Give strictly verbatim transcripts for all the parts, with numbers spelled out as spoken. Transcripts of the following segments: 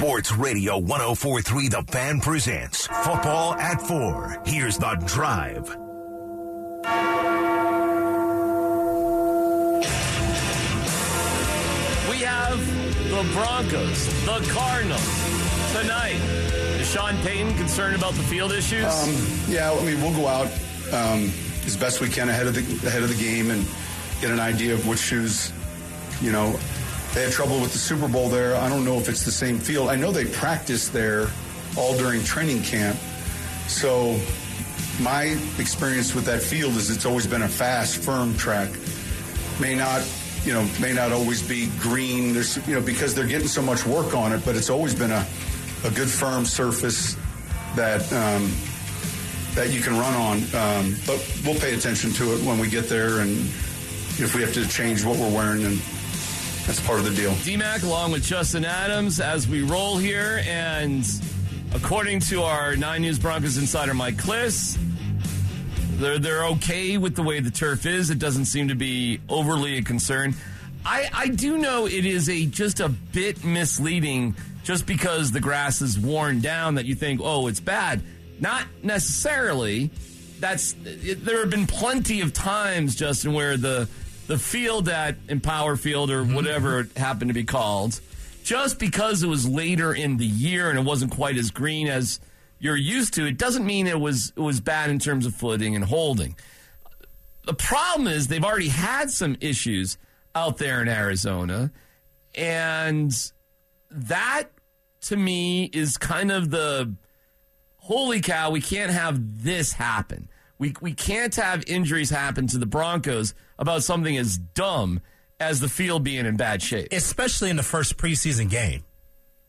Sports Radio one oh four point three The Fan presents Football at four. Here's The Drive. We have the Broncos, the Cardinals, tonight. Is Sean Payton concerned about the field issues? Um, yeah, I mean, we'll go out um, as best we can ahead of the ahead of the game and get an idea of which shoes, you know. They had trouble with the Super Bowl there. I don't know if it's the same field. I know they practiced there all during training camp. So my experience with that field is it's always been a fast, firm track. May not, you know, may not always be green. There's, you know, because they're getting so much work on it, but it's always been a, a good, firm surface that um, that you can run on. Um, but we'll pay attention to it when we get there, and if we have to change what we're wearing, and that's part of the deal. D-Mac along with Justin Adams as we roll here. And according to our nine News Broncos insider, Mike Klis, they're, they're okay with the way the turf is. It doesn't seem to be overly a concern. I, I do know it is a just a bit misleading just because the grass is worn down that you think, oh, it's bad. Not necessarily. That's it, there have been plenty of times, Justin, where the The field at Empower Field or whatever it happened to be called, just because it was later in the year and it wasn't quite as green as you're used to, it doesn't mean it was it was bad in terms of footing and holding. The problem is they've already had some issues out there in Arizona, and that to me is kind of the holy cow, we can't have this happen. We we can't have injuries happen to the Broncos about something as dumb as the field being in bad shape. Especially in the first preseason game.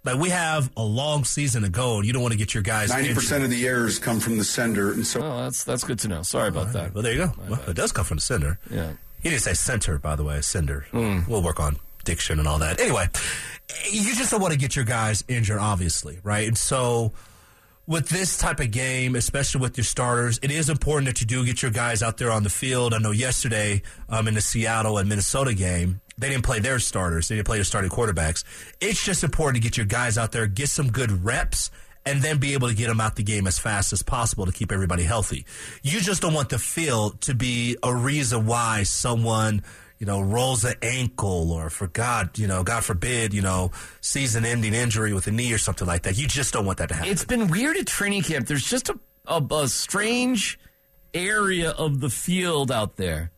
Like, we have a long season to go, and you don't want to get your guys ninety percent injured. Of the errors come from the sender. And so- oh, that's that's good to know. Sorry oh, about right. that. Well, there you go. Well, it does come from the sender. Yeah. He didn't say center, by the way, sender. Mm. We'll work on diction and all that. Anyway, you just don't want to get your guys injured, obviously, right? And so with this type of game, especially with your starters, it is important that you do get your guys out there on the field. I know yesterday um, in the Seattle and Minnesota game, they didn't play their starters. They didn't play their starting quarterbacks. It's just important to get your guys out there, get some good reps, and then be able to get them out the game as fast as possible to keep everybody healthy. You just don't want the field to be a reason why someone, you know, rolls an ankle or, for God, you know, God forbid, you know, season-ending injury with a knee or something like that. You just don't want that to happen. It's been weird at training camp. There's just a, a, a strange area of the field out there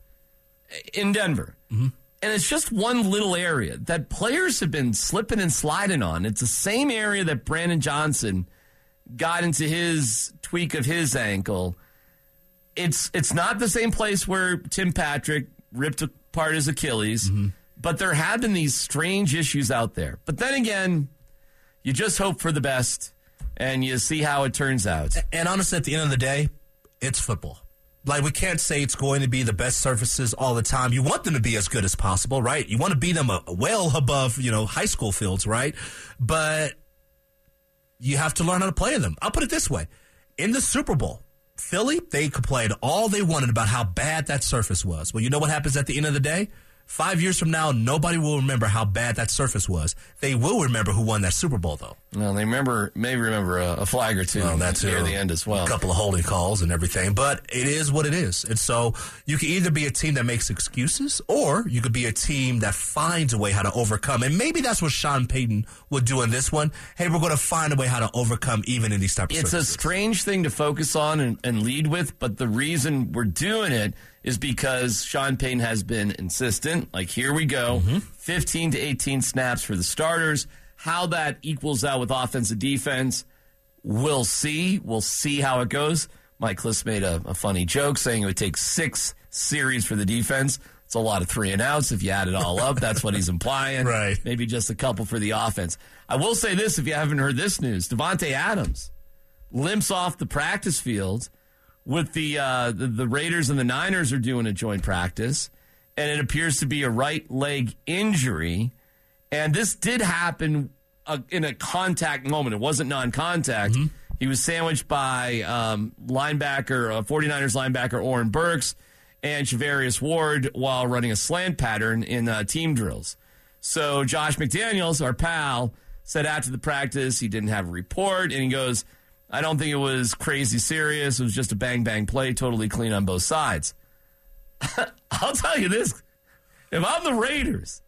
in Denver. Mm-hmm. And it's just one little area that players have been slipping and sliding on. It's the same area that Brandon Johnson got into his tweak of his ankle. It's, it's not the same place where Tim Patrick ripped a part is Achilles, mm-hmm. but there have been these strange issues out there. But then again, you just hope for the best, and you see how it turns out. And honestly, at the end of the day, it's football. Like, we can't say it's going to be the best surfaces all the time. You want them to be as good as possible, right? You want to beat them well above, you know, high school fields, right? But you have to learn how to play them. I'll put it this way. In the Super Bowl, Philly, they complained all they wanted about how bad that surface was. Well, you know what happens at the end of the day? Five years from now, nobody will remember how bad that surface was. They will remember who won that Super Bowl, though. Well, they remember, may remember a, a flag or two well, that's near a, the end as well. A couple of holding calls and everything, but it is what it is. And so you can either be a team that makes excuses, or you could be a team that finds a way how to overcome. And maybe that's what Sean Payton would do in this one. Hey, we're going to find a way how to overcome even in these type of surfaces. It's a strange thing to focus on and, and lead with, but the reason we're doing it is because Sean Payton has been insistent. Like, here we go, mm-hmm. fifteen to eighteen snaps for the starters. How that equals out with offense and defense, we'll see. We'll see how it goes. Mike Klis made a, a funny joke saying it would take six series for the defense. It's a lot of three and outs if you add it all up. That's what he's implying. Right. Maybe just a couple for the offense. I will say this, if you haven't heard this news, Davante Adams limps off the practice field with the, uh, the the Raiders and the Niners are doing a joint practice, and it appears to be a right leg injury. And this did happen uh, in a contact moment. It wasn't non-contact. Mm-hmm. He was sandwiched by um, linebacker, uh, forty-niners linebacker Oren Burks and Javerius Ward while running a slant pattern in uh, team drills. So Josh McDaniels, our pal, said after the practice he didn't have a report, and he goes, I don't think it was crazy serious. It was just a bang-bang play, totally clean on both sides. I'll tell you this. If I'm the Raiders,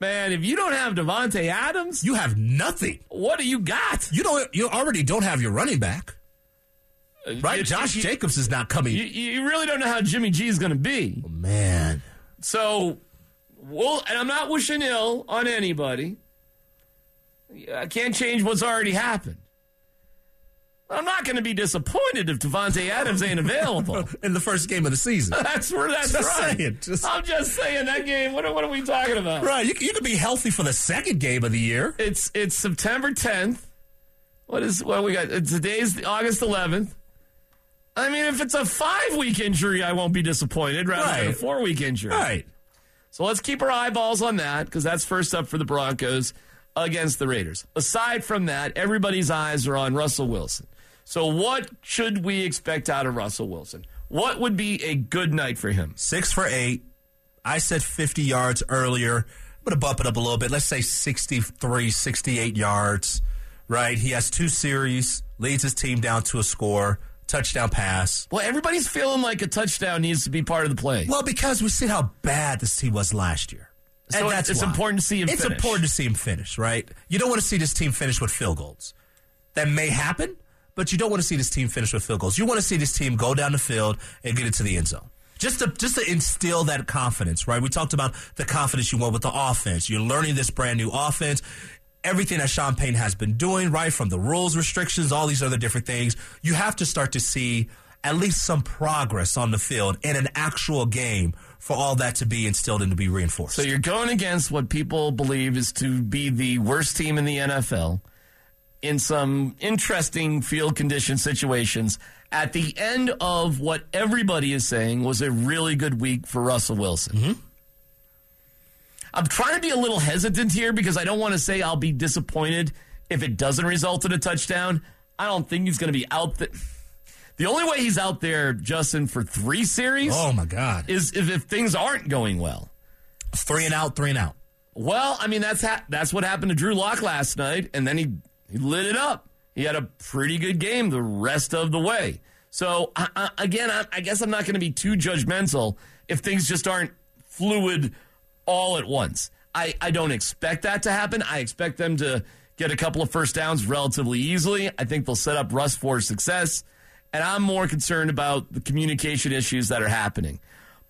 man, if you don't have Davante Adams, you have nothing. What do you got? You don't. You already don't have your running back. Right? It, Josh you, Jacobs is not coming. You, you really don't know how Jimmy G is going to be. Oh, man. So, well, and I'm not wishing ill on anybody. I can't change what's already happened. I'm not going to be disappointed if Davante Adams ain't available in the first game of the season. That's where that's just right. Saying, just... I'm just saying that game. What are, what are we talking about? Right, you, you could be healthy for the second game of the year. It's it's September tenth. What is what we got? Today's August eleventh. I mean, if it's a five week injury, I won't be disappointed. Rather right. than a four week injury. Right. So let's keep our eyeballs on that because that's first up for the Broncos against the Raiders. Aside from that, everybody's eyes are on Russell Wilson. So what should we expect out of Russell Wilson? What would be a good night for him? Six for eight. I said fifty yards earlier. I'm going to bump it up a little bit. Let's say sixty-three, sixty-eight yards, right? He has two series, leads his team down to a score, touchdown pass. Well, everybody's feeling like a touchdown needs to be part of the play. Well, because we see how bad this team was last year. So and that's it's why. important to see him it's finish. It's important to see him finish, right? You don't want to see this team finish with field goals. That may happen. But you don't want to see this team finish with field goals. You want to see this team go down the field and get it to the end zone. Just to just to instill that confidence, right? We talked about the confidence you want with the offense. You're learning this brand new offense. Everything that Sean Payton has been doing, right, from the rules, restrictions, all these other different things, you have to start to see at least some progress on the field in an actual game for all that to be instilled and to be reinforced. So you're going against what people believe is to be the worst team in the N F L. In some interesting field condition situations at the end of what everybody is saying was a really good week for Russell Wilson. Mm-hmm. I'm trying to be a little hesitant here because I don't want to say I'll be disappointed if it doesn't result in a touchdown. I don't think he's going to be out there. The only way he's out there, Justin, for three series oh my God. is if, if things aren't going well. Three and out, three and out. Well, I mean, that's ha- that's what happened to Drew Lock last night, and then he... He lit it up. He had a pretty good game the rest of the way. So, I, I, again, I, I guess I'm not going to be too judgmental if things just aren't fluid all at once. I, I don't expect that to happen. I expect them to get a couple of first downs relatively easily. I think they'll set up Russ for success. And I'm more concerned about the communication issues that are happening.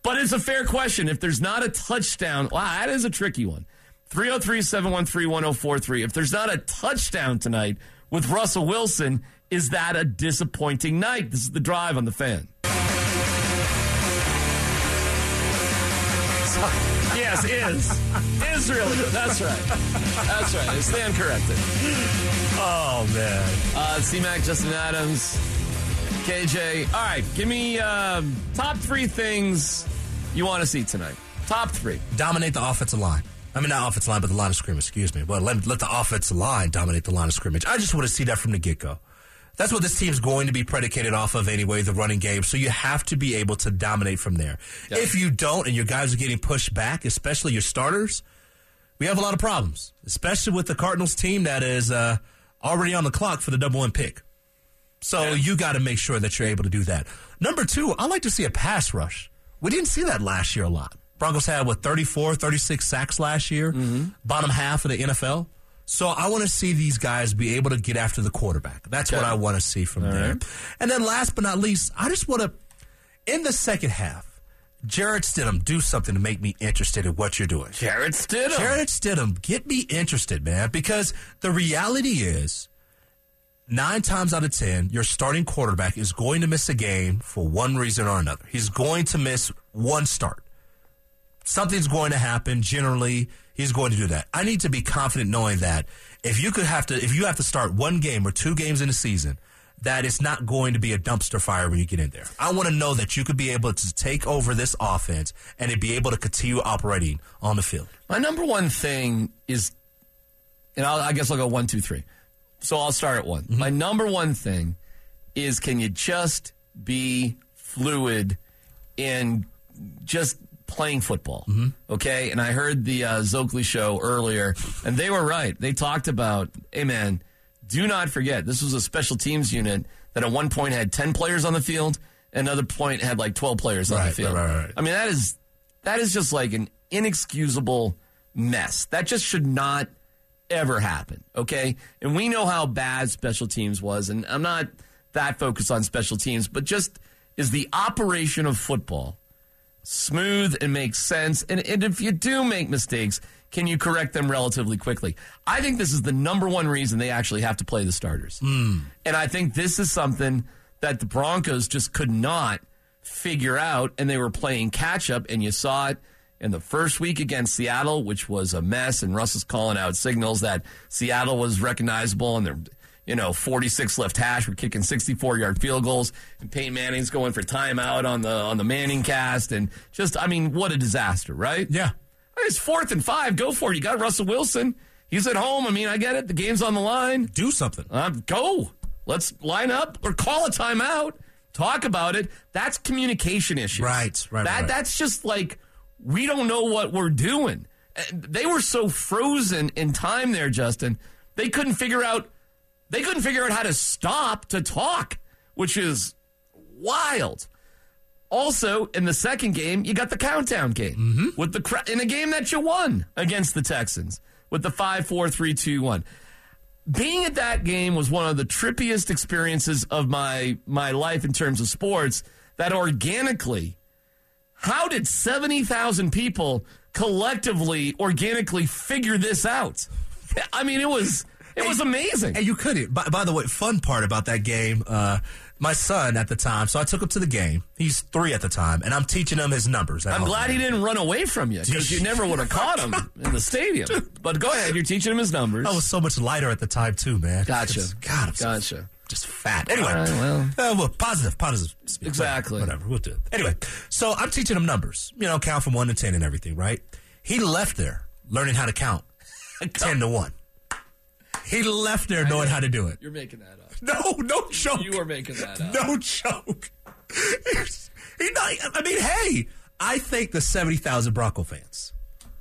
But it's a fair question. If there's not a touchdown, wow, that is a tricky one. three oh three, seven one three, one oh four three. If there's not a touchdown tonight with Russell Wilson, is that a disappointing night? This is The Drive on the Fan. Yes, is. Is really good. That's right. That's right. I stand corrected. Oh, man. Uh, C-Mac, Justin Adams, K J. All right, give me um, top three things you want to see tonight. Top three. Dominate the offensive line. I mean, not offensive line, but the line of scrimmage, excuse me. Well, let, let the offensive line dominate the line of scrimmage. I just want to see that from the get-go. That's what this team's going to be predicated off of anyway, the running game. So you have to be able to dominate from there. Yep. If you don't and your guys are getting pushed back, especially your starters, we have a lot of problems, especially with the Cardinals team that is uh, already on the clock for the number one pick. So yeah. you got to make sure that you're able to do that. Number two, I like to see a pass rush. We didn't see that last year a lot. Broncos had, what, thirty-four, thirty-six sacks last year, mm-hmm. bottom half of the N F L. So I want to see these guys be able to get after the quarterback. That's okay. what I want to see from All there. Right. And then last but not least, I just want to, in the second half, Jared Stidham, do something to make me interested in what you're doing. Jared Stidham. Jared Stidham, get me interested, man, because the reality is nine times out of ten, your starting quarterback is going to miss a game for one reason or another. He's going to miss one start. Something's going to happen. Generally, he's going to do that. I need to be confident knowing that if you could have to, if you have to start one game or two games in the season, that it's not going to be a dumpster fire when you get in there. I want to know that you could be able to take over this offense and be able to continue operating on the field. My number one thing is, and I'll, I guess I'll go one, two, three. So I'll start at one. Mm-hmm. My number one thing is, can you just be fluid and just playing football. Mm-hmm. Okay? And I heard the uh, Zoakley show earlier, and they were right. They talked about, hey, man, do not forget, this was a special teams unit that at one point had ten players on the field, another point had like twelve players on right, the field. Right, right, right. I mean, that is that is just like an inexcusable mess. That just should not ever happen, okay? And we know how bad special teams was, and I'm not that focused on special teams, but just is the operation of football smooth and makes sense? And, and if you do make mistakes, can you correct them relatively quickly? I think this is the number one reason they actually have to play the starters. Mm. And I think this is something that the Broncos just could not figure out, and they were playing catch-up, and you saw it in the first week against Seattle, which was a mess, and Russ is calling out signals that Seattle was recognizable, and they're, you know, forty-six left hash, we're kicking sixty-four-yard field goals, and Peyton Manning's going for timeout on the on the Manning cast, and just, I mean, what a disaster, right? Yeah. It's fourth and five, go for it. You got Russell Wilson. He's at home. I mean, I get it. The game's on the line. Do something. Uh, go. Let's line up or call a timeout. Talk about it. That's communication issues. Right, right, that, right. That's just like, we don't know what we're doing. They were so frozen in time there, Justin. They couldn't figure out they couldn't figure out how to stop to talk, which is wild. Also, in the second game, you got the countdown game mm-hmm. with the cra- in a game that you won against the Texans with the five, four, three, two, one. Being at that game was one of the trippiest experiences of my my life in terms of sports, that organically, how did seventy thousand people collectively, organically figure this out? I mean, it was it and, was amazing. And you couldn't. By, by the way, fun part about that game, uh, my son at the time, so I took him to the game. He's three at the time, and I'm teaching him his numbers. I'm glad he didn't run away from you, because you never would have caught him in the stadium. But go ahead, you're teaching him his numbers. I was so much lighter at the time, too, man. Gotcha. God, I'm so gotcha. Just fat. Anyway, right, well. Uh, well, positive, positive. Speech. Exactly. Whatever, we'll do it. Anyway, so I'm teaching him numbers. You know, count from one to ten and everything, right? He left there learning how to count ten to one. He left there knowing how to do it. You're making that up. No, no joke. You are making that up. No joke. He not, I mean, hey, I thank the seventy thousand Bronco fans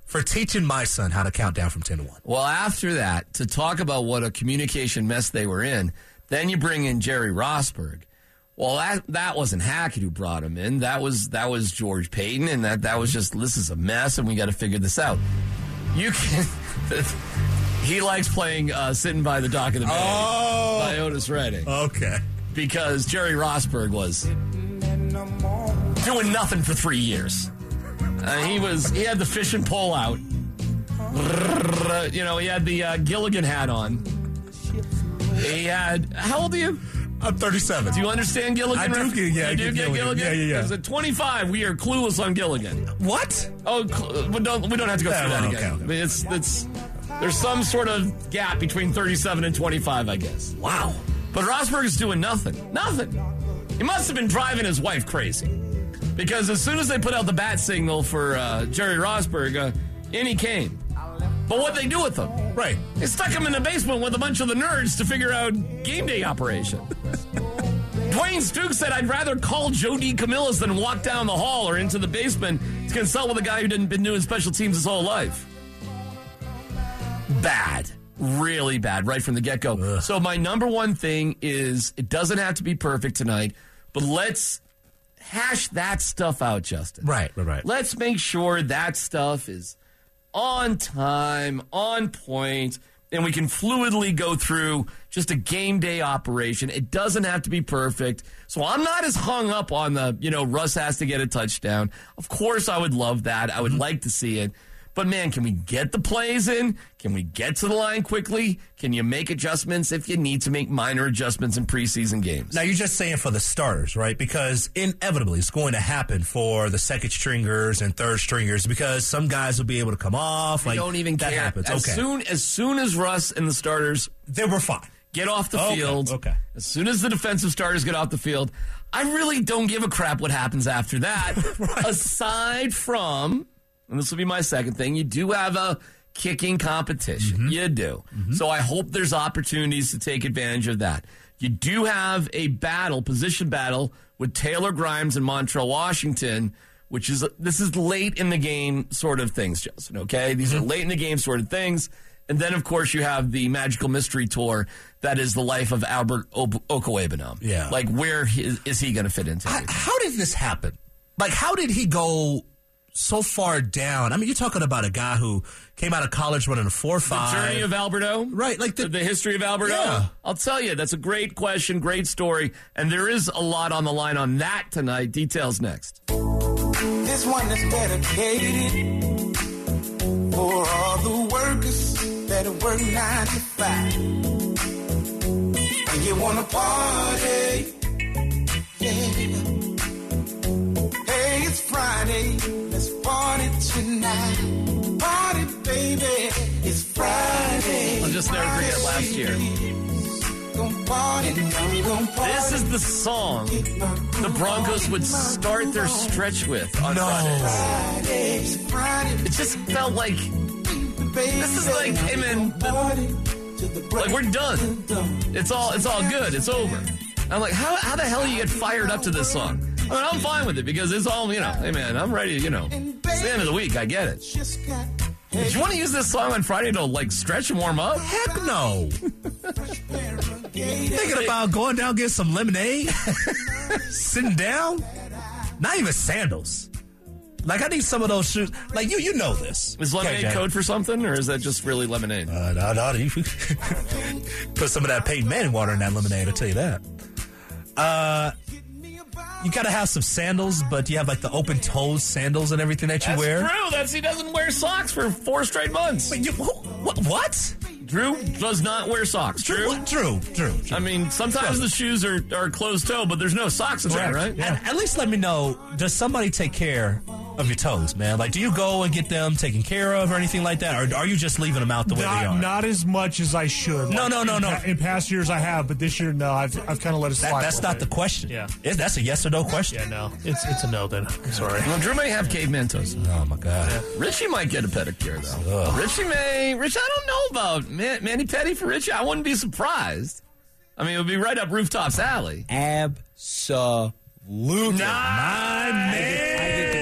for teaching my son how to count down from ten to one. Well, after that, to talk about what a communication mess they were in, then you bring in Jerry Rosburg. Well, that, that wasn't Hackett who brought him in. That was that was George Payton, and that, that was just, this is a mess, and we got to figure this out. You can... He likes playing uh, Sitting by the Dock of the Bay oh. by Otis Redding. Okay. Because Jerry Rosburg was doing nothing for three years. Uh, he was he had the fishing pole out. You know, he had the uh, Gilligan hat on. He had, how old are you? I'm thirty-seven. Do you understand Gilligan? I do get, yeah, you I do get Gilligan. Gilligan? Yeah, yeah, yeah. Because at twenty-five, we are clueless on Gilligan. What? Oh, cl- we, don't, we don't have to go yeah, through that okay, again. Okay. I mean, it's it's... There's some sort of gap between thirty-seven and twenty-five, I guess. Wow. But Rosberg is doing nothing. Nothing. He must have been driving his wife crazy. Because as soon as they put out the bat signal for uh, Jerry Rosburg, uh, in he came. But what'd they do with him? Right. They stuck him in the basement with a bunch of the nerds to figure out game day operation. Dwayne Stukes said, I'd rather call Joe DeCamillis than walk down the hall or into the basement to consult with a guy who didn't been doing special teams his whole life. Bad. Really bad right from the get-go. Ugh. So my number one thing is it doesn't have to be perfect tonight, but let's hash that stuff out, Justin. Right, right, right. Let's make sure that stuff is on time, on point, and we can fluidly go through just a game day operation. It doesn't have to be perfect. So I'm not as hung up on the, you know, Russ has to get a touchdown. Of course I would love that. I would mm-hmm. like to see it. But, man, can we get the plays in? Can we get to the line quickly? Can you make adjustments if you need to make minor adjustments in preseason games? Now, you're just saying for the starters, right? Because inevitably it's going to happen for the second stringers and third stringers because some guys will be able to come off. Like, don't even that care. Happens. As, okay. soon, as soon as Russ and the starters, they were fine. Get off the okay. field. Okay. As soon as the defensive starters get off the field, I really don't give a crap what happens after that. Right. Aside from... And this will be my second thing. You do have a kicking competition. Mm-hmm. You do. Mm-hmm. So I hope there's opportunities to take advantage of that. You do have a battle, position battle, with Taylor Grimes and Montrell Washington, which is this is late in the game sort of things, Justin, okay? These mm-hmm. are late in the game sort of things. And then, of course, you have the Magical Mystery Tour that is the life of Albert o- Okwuegbunam. Yeah. Like, where he, is he going to fit into I, How did this happen? Like, how did he go so far down? I mean, you're talking about a guy who came out of college running a four five. The journey of Albert O? Right. Like the, the history of Albert yeah. O. I'll tell you, that's a great question, great story. And there is a lot on the line on that tonight. Details next. This one is dedicated for all the workers that work nine to five. And you want to party? Yeah. Hey, it's Friday. Let's party tonight. Party, baby. It's Friday. I'll just never forget last year. This is the song the Broncos would start their stretch with on no. Fridays. It just felt like this is like, hey man, the, like we're done. It's all it's all good. It's over. And I'm like, how how the hell do you get fired up to this song? I mean, I'm fine with it because it's all, you know, hey man, I'm ready. You know, it's the end of the week. I get it. Did you want to use this song on Friday to, like, stretch and warm up? Heck no. Thinking about going down, get some lemonade, sitting down, not even sandals. Like, I need some of those shoes. Like, you you know this. Is lemonade okay, code for something, or is that just really lemonade? Uh, no, no. Put some of that Peyton Manning water in that lemonade, I'll tell you that. Uh... You gotta have some sandals, but you have like the open toes sandals and everything that you That's wear. That's Drew. That's he doesn't wear socks for four straight months. Wait, you, what, what? Drew does not wear socks. Drew, Drew, Drew. Drew, Drew. I mean, sometimes Drew. The shoes are, are closed toe, but there's no socks in there, right? Yeah. And at least let me know. Does somebody take care of your toes, man? Like, do you go and get them taken care of or anything like that, or are you just leaving them out the way not, they are? Not as much as I should. Like, no, no, no, in, no. In past years, I have, but this year, no. I've I've kind of let it slide. That, that's not bit. The question. Yeah, it, that's a yes or no question. Yeah, no, it's it's a no. Then I'm sorry. Well, Drew may have caveman toes. Oh my god. Yeah. Richie might get a pedicure though. Ugh. Richie may. Rich, I don't know about man, Manny Petty for Richie. I wouldn't be surprised. I mean, it would be right up Rooftop's alley. Absolutely. Nice. My man.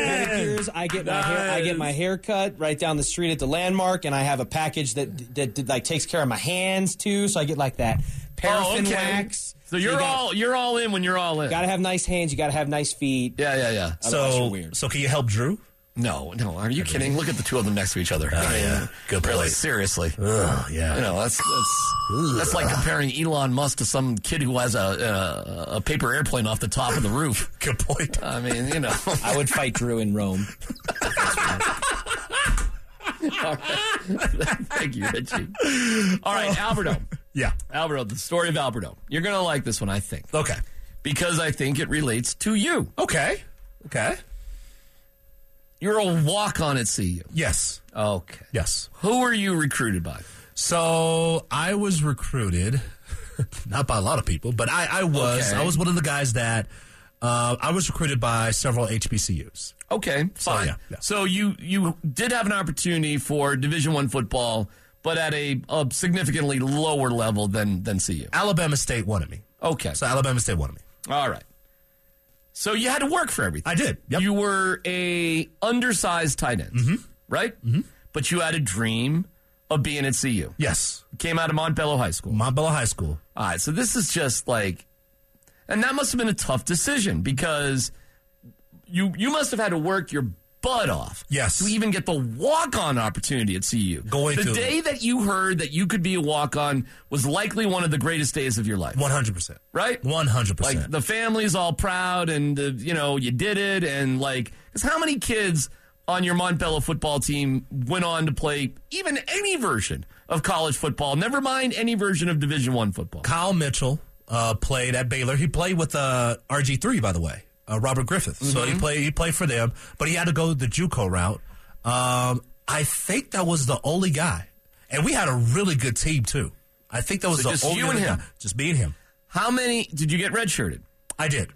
I get my nice. hair, I get my hair cut right down the street at the Landmark, and I have a package that that, that like takes care of my hands too. So I get like that paraffin oh, okay. wax. So you're so you gotta, all you're all in when you're all in. Got to have nice hands. You got to have nice feet. Yeah, yeah, yeah. Otherwise so weird. So can you help Drew? No, no. Are you kidding? Look at the two of them next to each other. Oh, yeah. Good really, place. Seriously. Ugh, yeah. You know, that's that's, that's like comparing Elon Musk to some kid who has a, uh, a paper airplane off the top of the roof. Good point. I mean, you know. I would fight Drew in Rome. All right. Thank you, Richie. All right, oh. Alberto. Yeah. Alberto, the story of Alberto. You're going to like this one, I think. Okay. Because I think it relates to you. Okay. Okay. You're a walk-on at C U. Yes. Okay. Yes. Who were you recruited by? So I was recruited, not by a lot of people, but I, I was. Okay. I was one of the guys that uh, I was recruited by several H B C Us. Okay, fine. So, yeah, yeah. so you, you did have an opportunity for Division I football, but at a, a significantly lower level than, than C U. Alabama State wanted me. Okay. So Alabama State wanted me. All right. So you had to work for everything. I did. Yep. You were a undersized tight end, mm-hmm. right? Mm-hmm. But you had a dream of being at C U. Yes. You came out of Montbello High School. Montbello High School. All right. So this is just like, and that must have been a tough decision because you you must have had to work your butt off. Yes. To even get the walk-on opportunity at C U. Going the day that you heard that you could be a walk-on was likely one of the greatest days of your life. one hundred percent. Right? one hundred percent. Like, the family's all proud, and, the, you know, you did it, and, like, because how many kids on your Montbello football team went on to play even any version of college football, never mind any version of Division I football? Kyle Mitchell uh, played at Baylor. He played with uh, R G three, by the way. Uh, Robert Griffith. Mm-hmm. So he played He played for them, but he had to go the JUCO route. Um, I think that was the only guy. And we had a really good team, too. I think that was so the just only you and him. Guy. Just me and him. How many did you get redshirted? I did.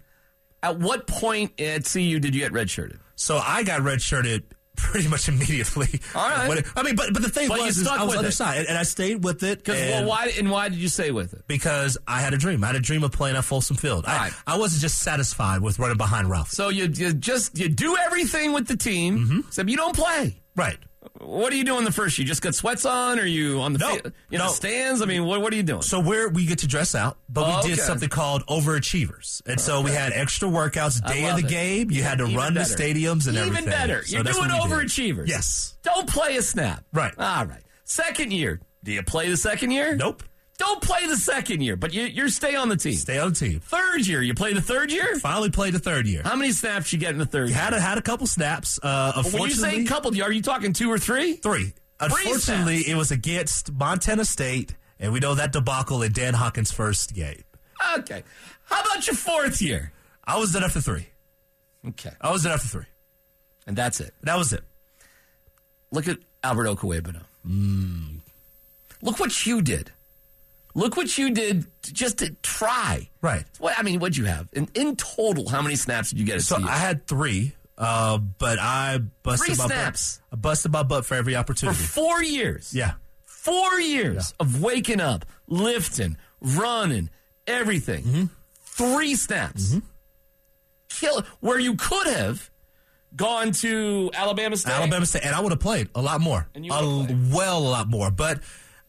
At what point at C U did you get redshirted? So I got redshirted pretty much immediately. All right. What, I mean, but but the thing but was, is I was on the other side, and, and I stayed with it. And, well, why and why did you stay with it? Because I had a dream. I had a dream of playing at Folsom Field. I, right. I wasn't just satisfied with running behind Ralph. So you, you just you do everything with the team, mm-hmm. except you don't play. Right. What are you doing the first? You just got sweats on? Or are you on the no, field, you know, no. stands? I mean, what what are you doing? So we're, we get to dress out, but oh, we did okay. something called overachievers. And so okay. we had extra workouts day of the it. game. You yeah, had to run better. to stadiums and even everything. Even better. So you're doing overachievers. Did. Yes. Don't play a snap. Right. All right. Second year. Do you play the second year? Nope. Don't play the second year, but you you stay on the team. Stay on the team. Third year, you play the third year? Finally played the third year. How many snaps you get in the third you year? Had a, had a couple snaps. Uh, unfortunately, when you say a couple, are you talking two or three? Three. Unfortunately, three it was against Montana State, and we know that debacle in Dan Hawkins' first game. Okay. How about your fourth year? I was done after three. Okay. I was done after three. And that's it? That was it. Look at Albert Okwuegbunam. Mm. Look what you did. Look what you did just to try. Right. What I mean, what'd you have? In, in total, how many snaps did you get? So I had three, uh, but I busted, my butt. I busted my butt for every opportunity. For four years. Yeah. Four years yeah. of waking up, lifting, running, everything. Mm-hmm. Three snaps. Mm-hmm. Kill where you could have gone to Alabama State. Alabama State. And I would have played a lot more. And you a, played. Well, a lot more. But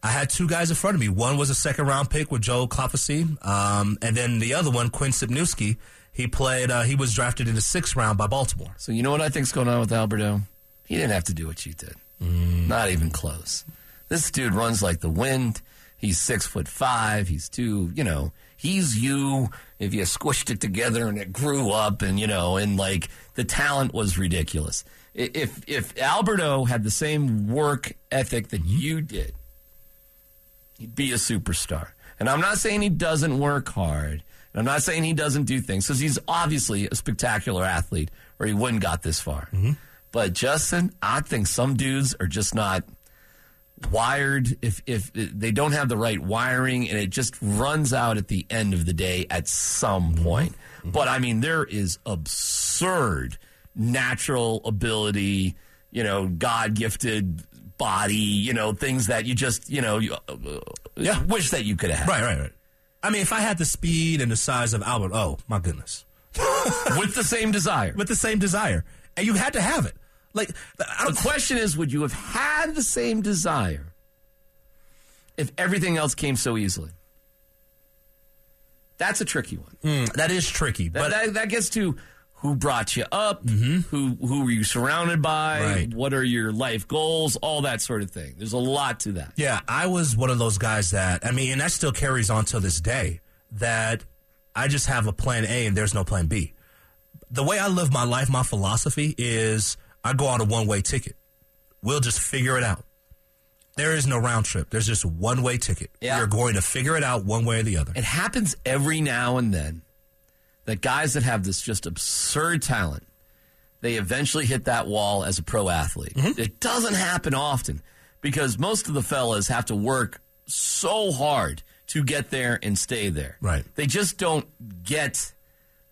I had two guys in front of me. One was a second-round pick with Joe Klafasi, um, and then the other one, Quinn Sipniewski. He played. Uh, he was drafted in the sixth round by Baltimore. So you know what I think's going on with Alberto? He didn't have to do what you did. Mm. Not even close. This dude runs like the wind. He's six foot five. He's two. You know, he's you. If you squished it together and it grew up, and you know, and like the talent was ridiculous. If if Alberto had the same work ethic that you did, he'd be a superstar. And I'm not saying he doesn't work hard. And I'm not saying he doesn't do things, because he's obviously a spectacular athlete or he wouldn't got this far. Mm-hmm. But, Justin, I think some dudes are just not wired. If, if they don't have the right wiring, and it just runs out at the end of the day at some point. Mm-hmm. But, I mean, there is absurd natural ability, you know, God-gifted body, you know, things that you just, you know, you, uh, yeah. wish that you could have. Right, right, right. I mean, if I had the speed and the size of Albert, oh, my goodness. With the same desire. With the same desire. And you had to have it. Like, I don't the question is, would you have had the same desire if everything else came so easily? That's a tricky one. Mm, that is tricky. That, but that, that gets to who brought you up, mm-hmm. who who were you surrounded by, right. what are your life goals, all that sort of thing. There's a lot to that. Yeah, I was one of those guys that, I mean, and that still carries on to this day, that I just have a plan A and there's no plan B. The way I live my life, my philosophy is I go on a one-way ticket. We'll just figure it out. There is no round trip. There's just a one-way ticket. Yeah. You're going to figure it out one way or the other. It happens every now and then. That guys that have this just absurd talent, they eventually hit that wall as a pro athlete. Mm-hmm. It doesn't happen often, because most of the fellas have to work so hard to get there and stay there. Right. They just don't get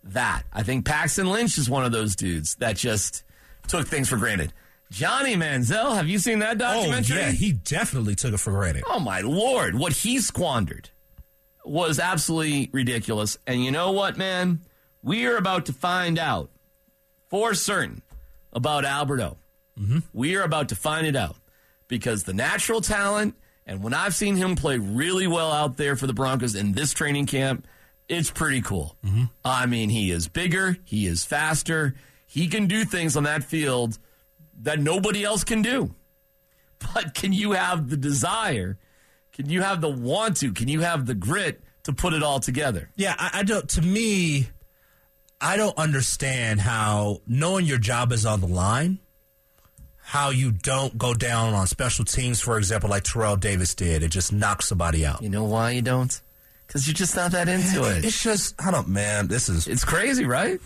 that. I think Paxton Lynch is one of those dudes that just took things for granted. Johnny Manziel, have you seen that documentary? Oh, yeah, he definitely took it for granted. Oh, my Lord, what he squandered was absolutely ridiculous. And you know what, man? We are about to find out for certain about Albert O. Mm-hmm. We are about to find it out, because the natural talent, and when I've seen him play really well out there for the Broncos in this training camp, it's pretty cool. Mm-hmm. I mean, he is bigger. He is faster. He can do things on that field that nobody else can do. But can you have the desire? Can you have the want to? Can you have the grit to put it all together? Yeah, I, I don't. To me, I don't understand how, knowing your job is on the line, how you don't go down on special teams, for example, like Terrell Davis did, and just knock somebody out. You know why you don't? Because you're just not that into man, it. It's just, I don't, man, this is... It's crazy, right?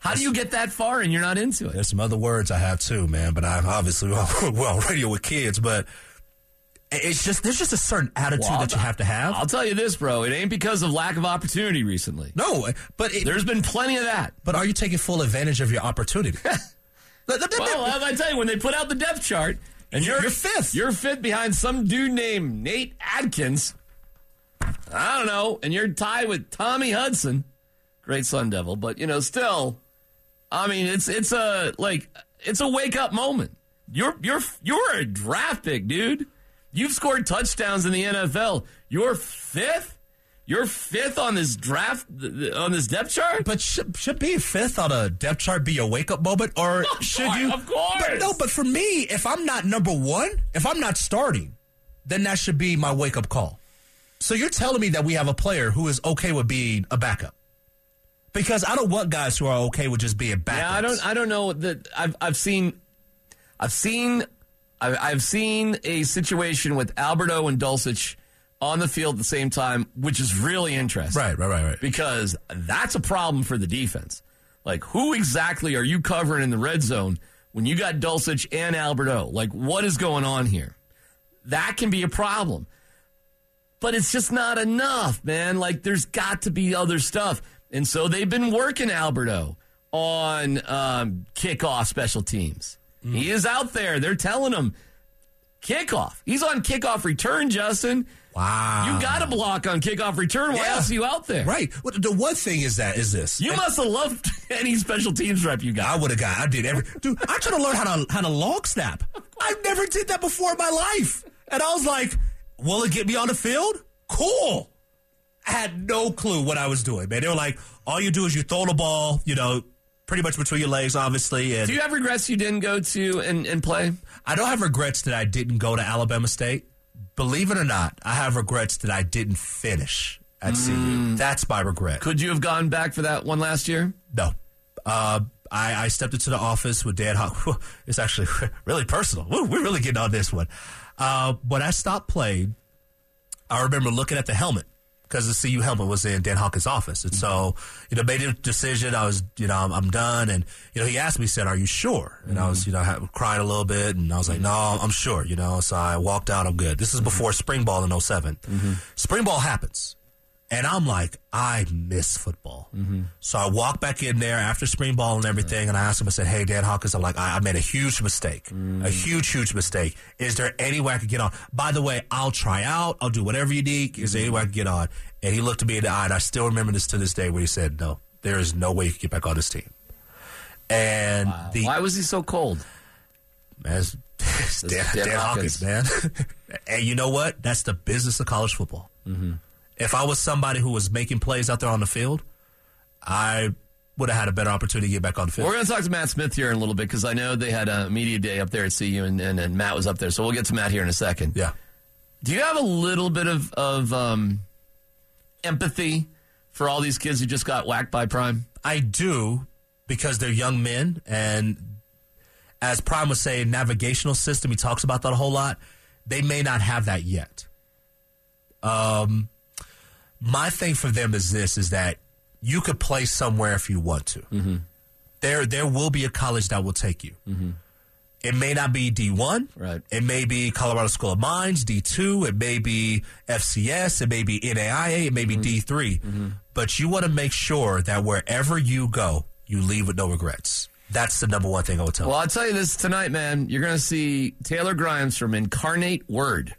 How do you get that far and you're not into it? There's some other words I have too, man, but I obviously, we're on radio with kids, but... It's just there's just a certain attitude well, that you have to have. I'll tell you this, bro. It ain't because of lack of opportunity recently. No, but it, there's been plenty of that. But are you taking full advantage of your opportunity? Well, I tell you, when they put out the depth chart, and you're, you're fifth. You're fifth behind some dude named Nate Adkins. I don't know. And you're tied with Tommy Hudson. Great Sun Devil. But, you know, still, I mean, it's it's a, like, it's a wake-up moment. You're you're you're a draft pick, dude. You've scored touchdowns in the N F L. You're fifth? You're fifth on this draft, on this depth chart? But sh- should being fifth on a depth chart be a wake-up moment? Or oh, should God, you? Of course. But no, but for me, if I'm not number one, if I'm not starting, then that should be my wake-up call. So you're telling me that we have a player who is okay with being a backup? Because I don't want guys who are okay with just being backups. Yeah, I don't. I don't know that I've. I've seen. I've seen. I've, I've seen a situation with Albert O and Dulcich on the field at the same time, which is really interesting. Right, right, right, right. Because that's a problem for the defense. Like, who exactly are you covering in the red zone when you got Dulcich and Albert O? Like, what is going on here? That can be a problem. But it's just not enough, man. Like, there's got to be other stuff. And so they've been working Albert O on um, kickoff special teams. Mm. He is out there. They're telling him, kickoff. He's on kickoff return, Justin. Wow. You got a block on kickoff return. Why yeah. else are you out there? Right. Well, the one thing is that is this. You and, must have loved any special teams rep you got. I would have got. I did every. Dude, I tried to learn how to how to long snap. I never did that before in my life. And I was like, will it get me on the field? Cool. I had no clue what I was doing, man. They were like, all you do is you throw the ball, you know, pretty much between your legs, obviously. And do you have regrets you didn't go to and, and play? I don't have regrets that I didn't go to Alabama State. Believe it or not, I have regrets that I didn't finish at mm. C U. That's my regret. Could you have gone back for that one last year? No. Uh, I, I stepped into the office with Dan Hawkins. It's actually really personal. We're really getting on this one. Uh, when I stopped playing, I remember looking at the helmet because the C U helmet was in Dan Hawkins' office. And so, you know, made a decision. I was, you know, I'm, I'm done. And, you know, he asked me, he said, are you sure? And mm-hmm. I was, you know, I cried a little bit. And I was like, no, I'm sure, you know. So I walked out. I'm good. This is before spring ball in oh seven. Mm-hmm. Spring ball happens. And I'm like, I miss football. Mm-hmm. So I walked back in there after spring ball and everything. Right. And I asked him, I said, hey, Dan Hawkins, I'm like, I, I made a huge mistake. Mm. A huge, huge mistake. Is there any way I could get on? By the way, I'll try out. I'll do whatever you need. Is there any way I could get on? And he looked at me in the eye. And I still remember this to this day where he said, no, there is no way you can get back on this team. And wow. the, why was he so cold? That's, that's Dan, Dan, Dan Hawkins, Hawkins man. And you know what? That's the business of college football. Mm-hmm. If I was somebody who was making plays out there on the field, I would have had a better opportunity to get back on the field. We're going to talk to Matt Smith here in a little bit because I know they had a media day up there at C U, and, and, and Matt was up there. So we'll get to Matt here in a second. Yeah. Do you have a little bit of, of um, empathy for all these kids who just got whacked by Prime? I do, because they're young men. And as Prime was saying, navigational system, he talks about that a whole lot. They may not have that yet. Um. My thing for them is this, is that you could play somewhere if you want to. Mm-hmm. There there will be a college that will take you. Mm-hmm. It may not be D one. Right. It may be Colorado School of Mines, D two. It may be F C S. It may be N A I A. It may be mm-hmm. D three. Mm-hmm. But you want to make sure that wherever you go, you leave with no regrets. That's the number one thing I would tell you. Well, I'll tell you this tonight, man. You're going to see Taylor Grimes from Incarnate Word.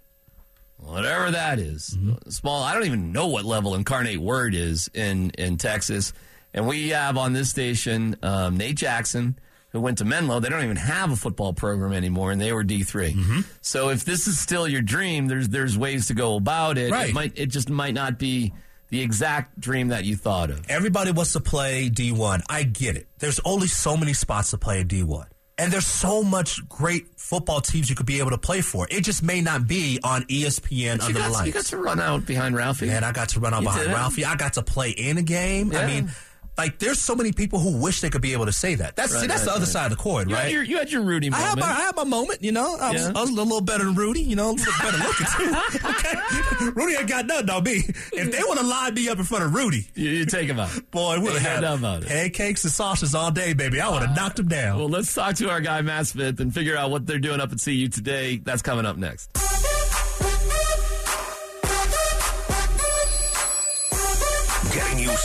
Whatever that is, mm-hmm. small. I don't even know what level Incarnate Word is in, in Texas. And we have on this station um, Nate Jackson, who went to Menlo. They don't even have a football program anymore, and they were D three. Mm-hmm. So if this is still your dream, there's there's ways to go about it. Right. It might it just might not be the exact dream that you thought of. Everybody wants to play D one. I get it. There's only so many spots to play in D one. And there's so much great football teams you could be able to play for. It just may not be on E S P N under the lights. You got to run out behind Ralphie. Man, I got to run out behind Ralphie. I got to play in a game. Yeah. I mean, like, there's so many people who wish they could be able to say that. That's right, see, that's right, the other right. side of the coin, you right? Had your, you had your Rudy moment. I had my, I had my moment, you know. I was, yeah. I was a little better than Rudy, you know, a little better looking, too. Okay? Rudy ain't got nothing on me. If they want to line me up in front of Rudy. You, you take him out. Boy, we'll have out pancakes and sausages all day, baby. I would have uh, knocked him down. Well, let's talk to our guy, Matt Smith, and figure out what they're doing up at C U today. That's coming up next.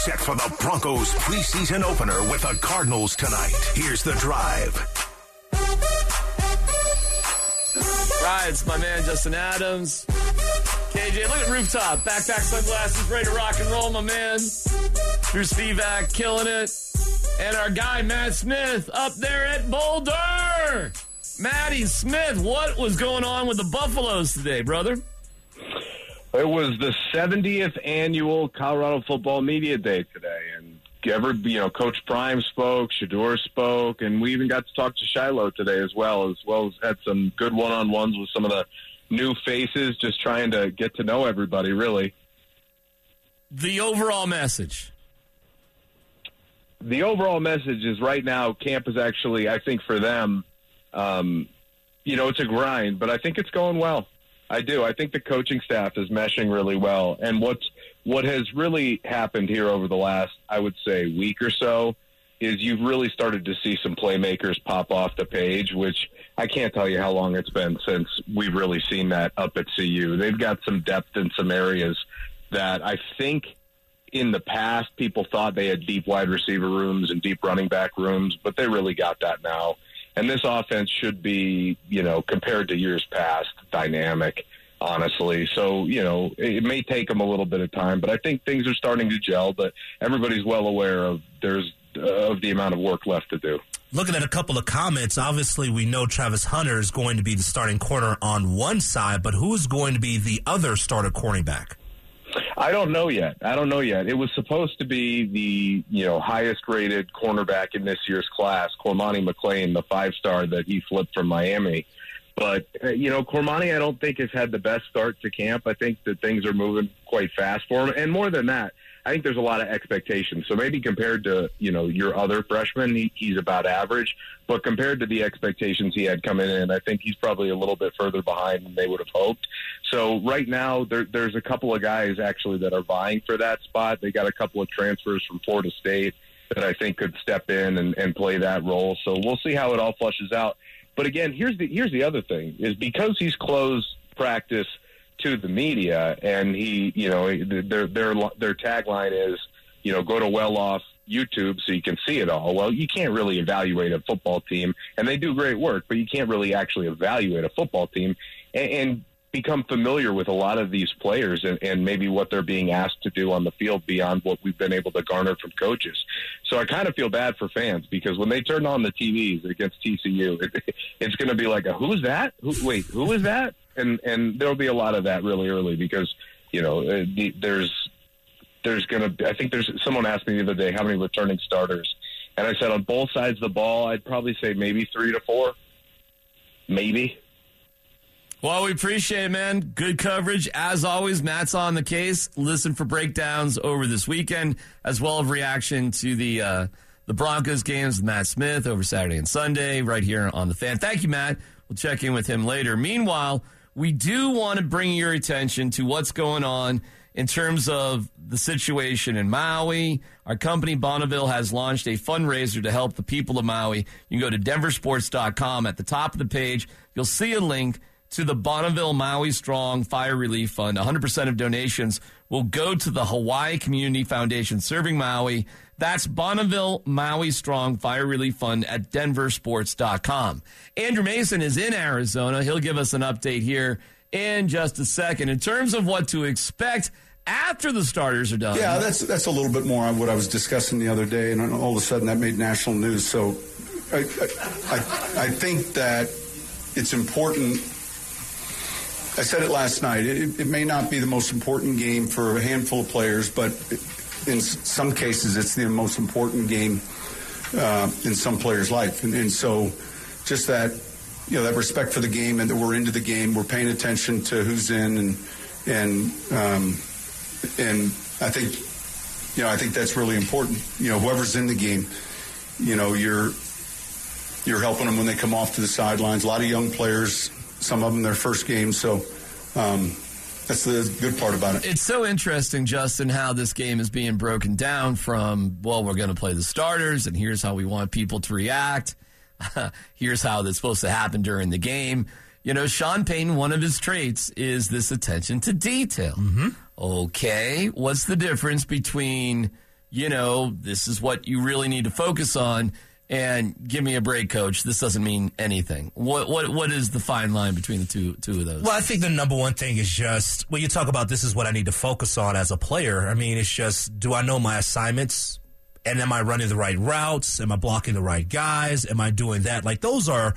Set for the Broncos preseason opener with the Cardinals tonight. Here's The Drive. right, it's my man Justin Adams. K J, look at Rooftop. Backpack sunglasses, ready to rock and roll, my man. Drew Spivak, killing it. And our guy, Matt Smith, up there at Boulder. Matty Smith, what was going on with the Buffaloes today, brother? It was the seventieth annual Colorado Football Media Day today. And every, you know, Coach Prime spoke, Shador spoke, and we even got to talk to Shiloh today as well, as well as had some good one-on-ones with some of the new faces, just trying to get to know everybody, really. The overall message. The overall message is right now camp is actually, I think for them, um, you know, it's a grind, but I think it's going well. I do. I think the coaching staff is meshing really well. And what's, what has really happened here over the last, I would say, week or so is you've really started to see some playmakers pop off the page, which I can't tell you how long it's been since we've really seen that up at C U. They've got some depth in some areas that I think in the past people thought they had deep wide receiver rooms and deep running back rooms, but they really got that now. And this offense should be, you know, compared to years past, dynamic, honestly. So, you know, it may take them a little bit of time, but I think things are starting to gel, but everybody's well aware of there's of the amount of work left to do. Looking at a couple of comments, obviously we know Travis Hunter is going to be the starting corner on one side, but who is going to be the other starter cornerback? I don't know yet. I don't know yet. It was supposed to be the, you know, highest-rated cornerback in this year's class, Cormani McLean, the five-star that he flipped from Miami. But, you know, Cormani, I don't think, has had the best start to camp. I think that things are moving quite fast for him. And more than that, I think there's a lot of expectations. So maybe compared to, you know, your other freshman, he, he's about average. But compared to the expectations he had coming in, I think he's probably a little bit further behind than they would have hoped. So right now, there, there's a couple of guys actually that are vying for that spot. They got a couple of transfers from Florida State that I think could step in and, and play that role. So we'll see how it all flushes out. But again, here's the here's the other thing, is because he's closed practice to the media, and he, you know, their their their tagline is, you know, go to well off YouTube so you can see it all. Well, you can't really evaluate a football team, and they do great work, but you can't really actually evaluate a football team and, and become familiar with a lot of these players and, and maybe what they're being asked to do on the field beyond what we've been able to garner from coaches. So I kind of feel bad for fans, because when they turn on the T Vs against T C U, it, it's going to be like, a, who's that? Who, wait, who is that? And and there'll be a lot of that really early, because, you know, there's there's going to I think there's someone asked me the other day, how many returning starters? And I said on both sides of the ball, I'd probably say maybe three to four, maybe. Well, we appreciate it, man. Good coverage. As always, Matt's on the case. Listen for breakdowns over this weekend, as well as reaction to the uh, the Broncos games with Matt Smith over Saturday and Sunday right here on The Fan. Thank you, Matt. We'll check in with him later. Meanwhile, we do want to bring your attention to what's going on in terms of the situation in Maui. Our company, Bonneville, has launched a fundraiser to help the people of Maui. You can go to denver sports dot com. At the top of the page, you'll see a link to the Bonneville Maui Strong Fire Relief Fund. one hundred percent of donations will go to the Hawaii Community Foundation serving Maui. That's Bonneville Maui Strong Fire Relief Fund at denver sports dot com. Andrew Mason is in Arizona. He'll give us an update here in just a second. In terms of what to expect after the starters are done. Yeah, that's that's a little bit more on what I was discussing the other day, and all of a sudden that made national news. So I, I, I, I think that it's important. I said it last night. It, it may not be the most important game for a handful of players, but in some cases it's the most important game uh, in some players' life. And, and so just that, you know, that respect for the game and that we're into the game, we're paying attention to who's in, and and um, and I think, you know, I think that's really important. You know, whoever's in the game, you know, you're you're helping them when they come off to the sidelines. A lot of young players. Some of them their first game, so um, that's the good part about it. It's so interesting, Justin, how this game is being broken down from, well, we're going to play the starters, and here's how we want people to react. Here's how that's supposed to happen during the game. You know, Sean Payton, one of his traits is this attention to detail. Mm-hmm. Okay, what's the difference between, you know, this is what you really need to focus on and give me a break, coach, this doesn't mean anything. What what what is the fine line between the two two of those? Well, I think the number one thing is just, when you talk about this is what I need to focus on as a player, I mean, it's just, do I know my assignments? And am I running the right routes? Am I blocking the right guys? Am I doing that? Like, those are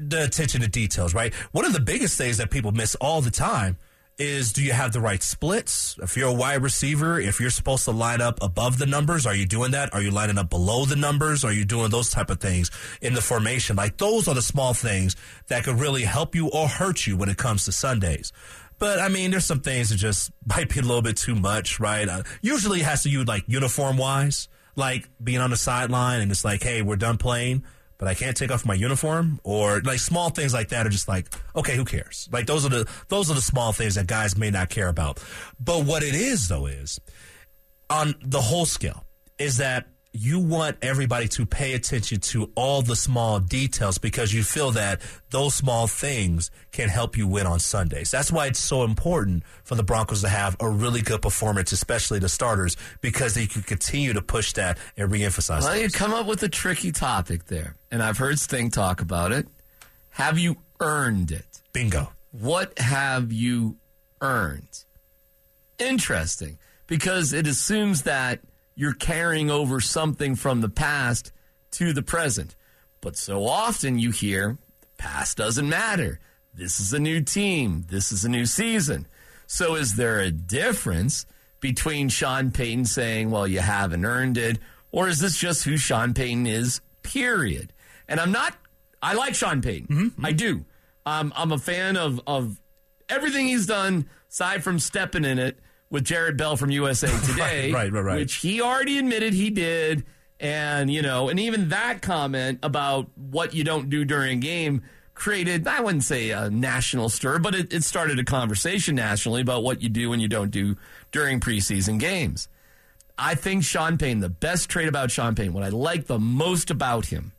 the attention to details, right? One of the biggest things that people miss all the time is, do you have the right splits? If you're a wide receiver, if you're supposed to line up above the numbers, are you doing that? Are you lining up below the numbers? Are you doing those type of things in the formation? Like, those are the small things that could really help you or hurt you when it comes to Sundays. But, I mean, there's some things that just might be a little bit too much, right? Uh, usually it has to do, like, uniform-wise, like being on the sideline and it's like, hey, we're done playing, but I can't take off my uniform, or like small things like that are just like, okay, who cares? Like, those are the those are the small things that guys may not care about. But what it is, though, is on the whole scale is that you want everybody to pay attention to all the small details, because you feel that those small things can help you win on Sundays. That's why it's so important for the Broncos to have a really good performance, especially the starters, because they can continue to push that and reemphasize. Well, you come up with a tricky topic there, and I've heard Sting talk about it. Have you earned it? Bingo. What have you earned? Interesting, because it assumes that you're carrying over something from the past to the present. But so often you hear, the past doesn't matter. This is a new team. This is a new season. So is there a difference between Sean Payton saying, well, you haven't earned it, or is this just who Sean Payton is, period? And I'm not, I like Sean Payton. Mm-hmm. I do. Um, I'm a fan of, of everything he's done, aside from stepping in it with Jared Bell from U S A Today, right, right, right, right. which he already admitted he did. And, you know, and even that comment about what you don't do during a game created, I wouldn't say a national stir, but it, it started a conversation nationally about what you do and you don't do during preseason games. I think Sean Payton, the best trait about Sean Payton, what I like the most about him,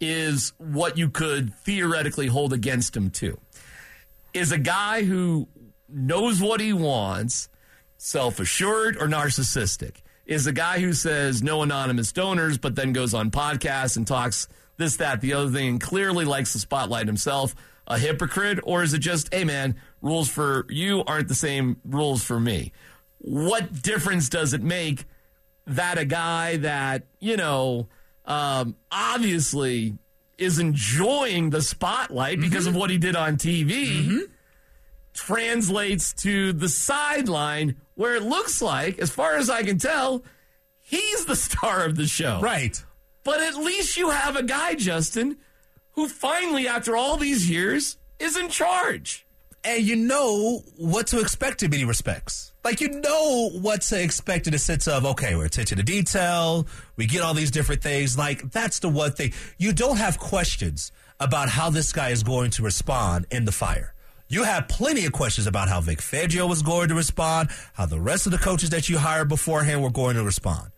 is what you could theoretically hold against him too, is a guy who knows what he wants, self-assured or narcissistic, is the guy who says no anonymous donors, but then goes on podcasts and talks this, that, the other thing, and clearly likes the spotlight himself, a hypocrite? Or is it just, hey, man, rules for you aren't the same rules for me? What difference does it make that a guy that, you know, um, obviously is enjoying the spotlight because mm-hmm. of what he did on T V mm-hmm. translates to the sideline, where it looks like, as far as I can tell, he's the star of the show. Right. But at least you have a guy, Justin, who finally, after all these years, is in charge. And you know what to expect in many respects. Like, you know what to expect in the sense of, okay, we're attention to detail, we get all these different things. Like, that's the one thing. You don't have questions about how this guy is going to respond in the fire. You have plenty of questions about how Vic Fangio was going to respond, how the rest of the coaches that you hired beforehand were going to respond,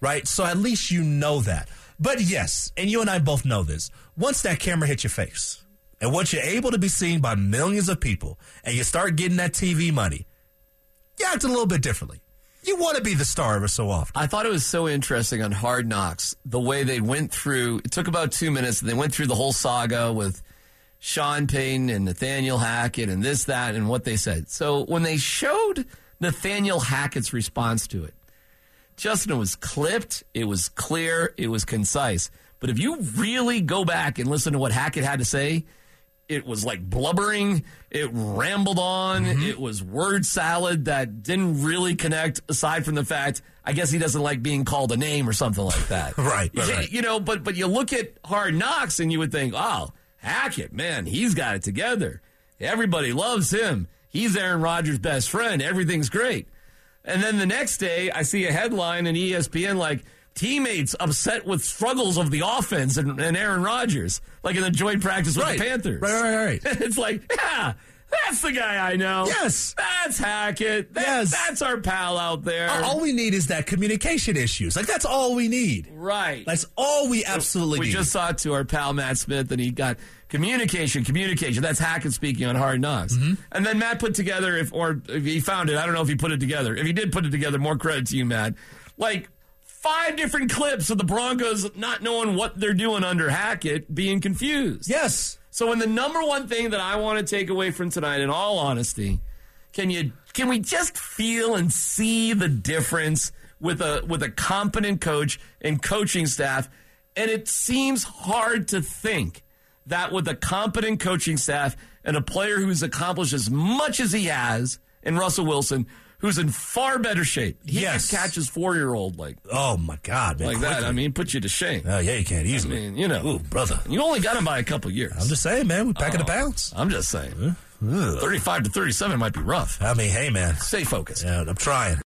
right? So at least you know that. But yes, and you and I both know this, once that camera hits your face and once you're able to be seen by millions of people and you start getting that T V money, you act a little bit differently. You want to be the star every so often. I thought it was so interesting on Hard Knocks, the way they went through, it took about two minutes, and they went through the whole saga with Sean Payton and Nathaniel Hackett and this, that, and what they said. So when they showed Nathaniel Hackett's response to it, Justin, it was clipped, it was clear, it was concise. But if you really go back and listen to what Hackett had to say, it was like blubbering, it rambled on, mm-hmm. it was word salad that didn't really connect, aside from the fact, I guess he doesn't like being called a name or something like that. right, right, right. You know, but, but you look at Hard Knocks and you would think, oh, Hackett, man, he's got it together. Everybody loves him. He's Aaron Rodgers' best friend. Everything's great. And then the next day, I see a headline in E S P N like, teammates upset with struggles of the offense and, and Aaron Rodgers, like in the joint practice with right. the Panthers. Right, right, right. It's like, yeah, that's the guy I know. Yes. That's Hackett. That, yes. That's our pal out there. All we need is that communication issues. Like, that's all we need. Right. That's all we absolutely we need. We just saw it to our pal Matt Smith, and he got communication, communication. That's Hackett speaking on Hard Knocks. Mm-hmm. And then Matt put together, if or if he found it, I don't know if he put it together. If he did put it together, more credit to you, Matt. Like, five different clips of the Broncos not knowing what they're doing under Hackett, being confused. Yes. So, and the number one thing that I want to take away from tonight, in all honesty, can you can we just feel and see the difference with a with a competent coach and coaching staff? And it seems hard to think that with a competent coaching staff and a player who's accomplished as much as he has in Russell Wilson, who's in far better shape. He yes. can catch his four-year-old like oh my god, man, like quickly. That. I mean, put you to shame. Oh yeah, you can't easily. I mean, you know, ooh, brother, you only got him by a couple years. I'm just saying, man, we packing oh, a pounds. I'm just saying, uh, uh, thirty-five to thirty-seven might be rough. I mean, hey, man, stay focused. Yeah, I'm trying.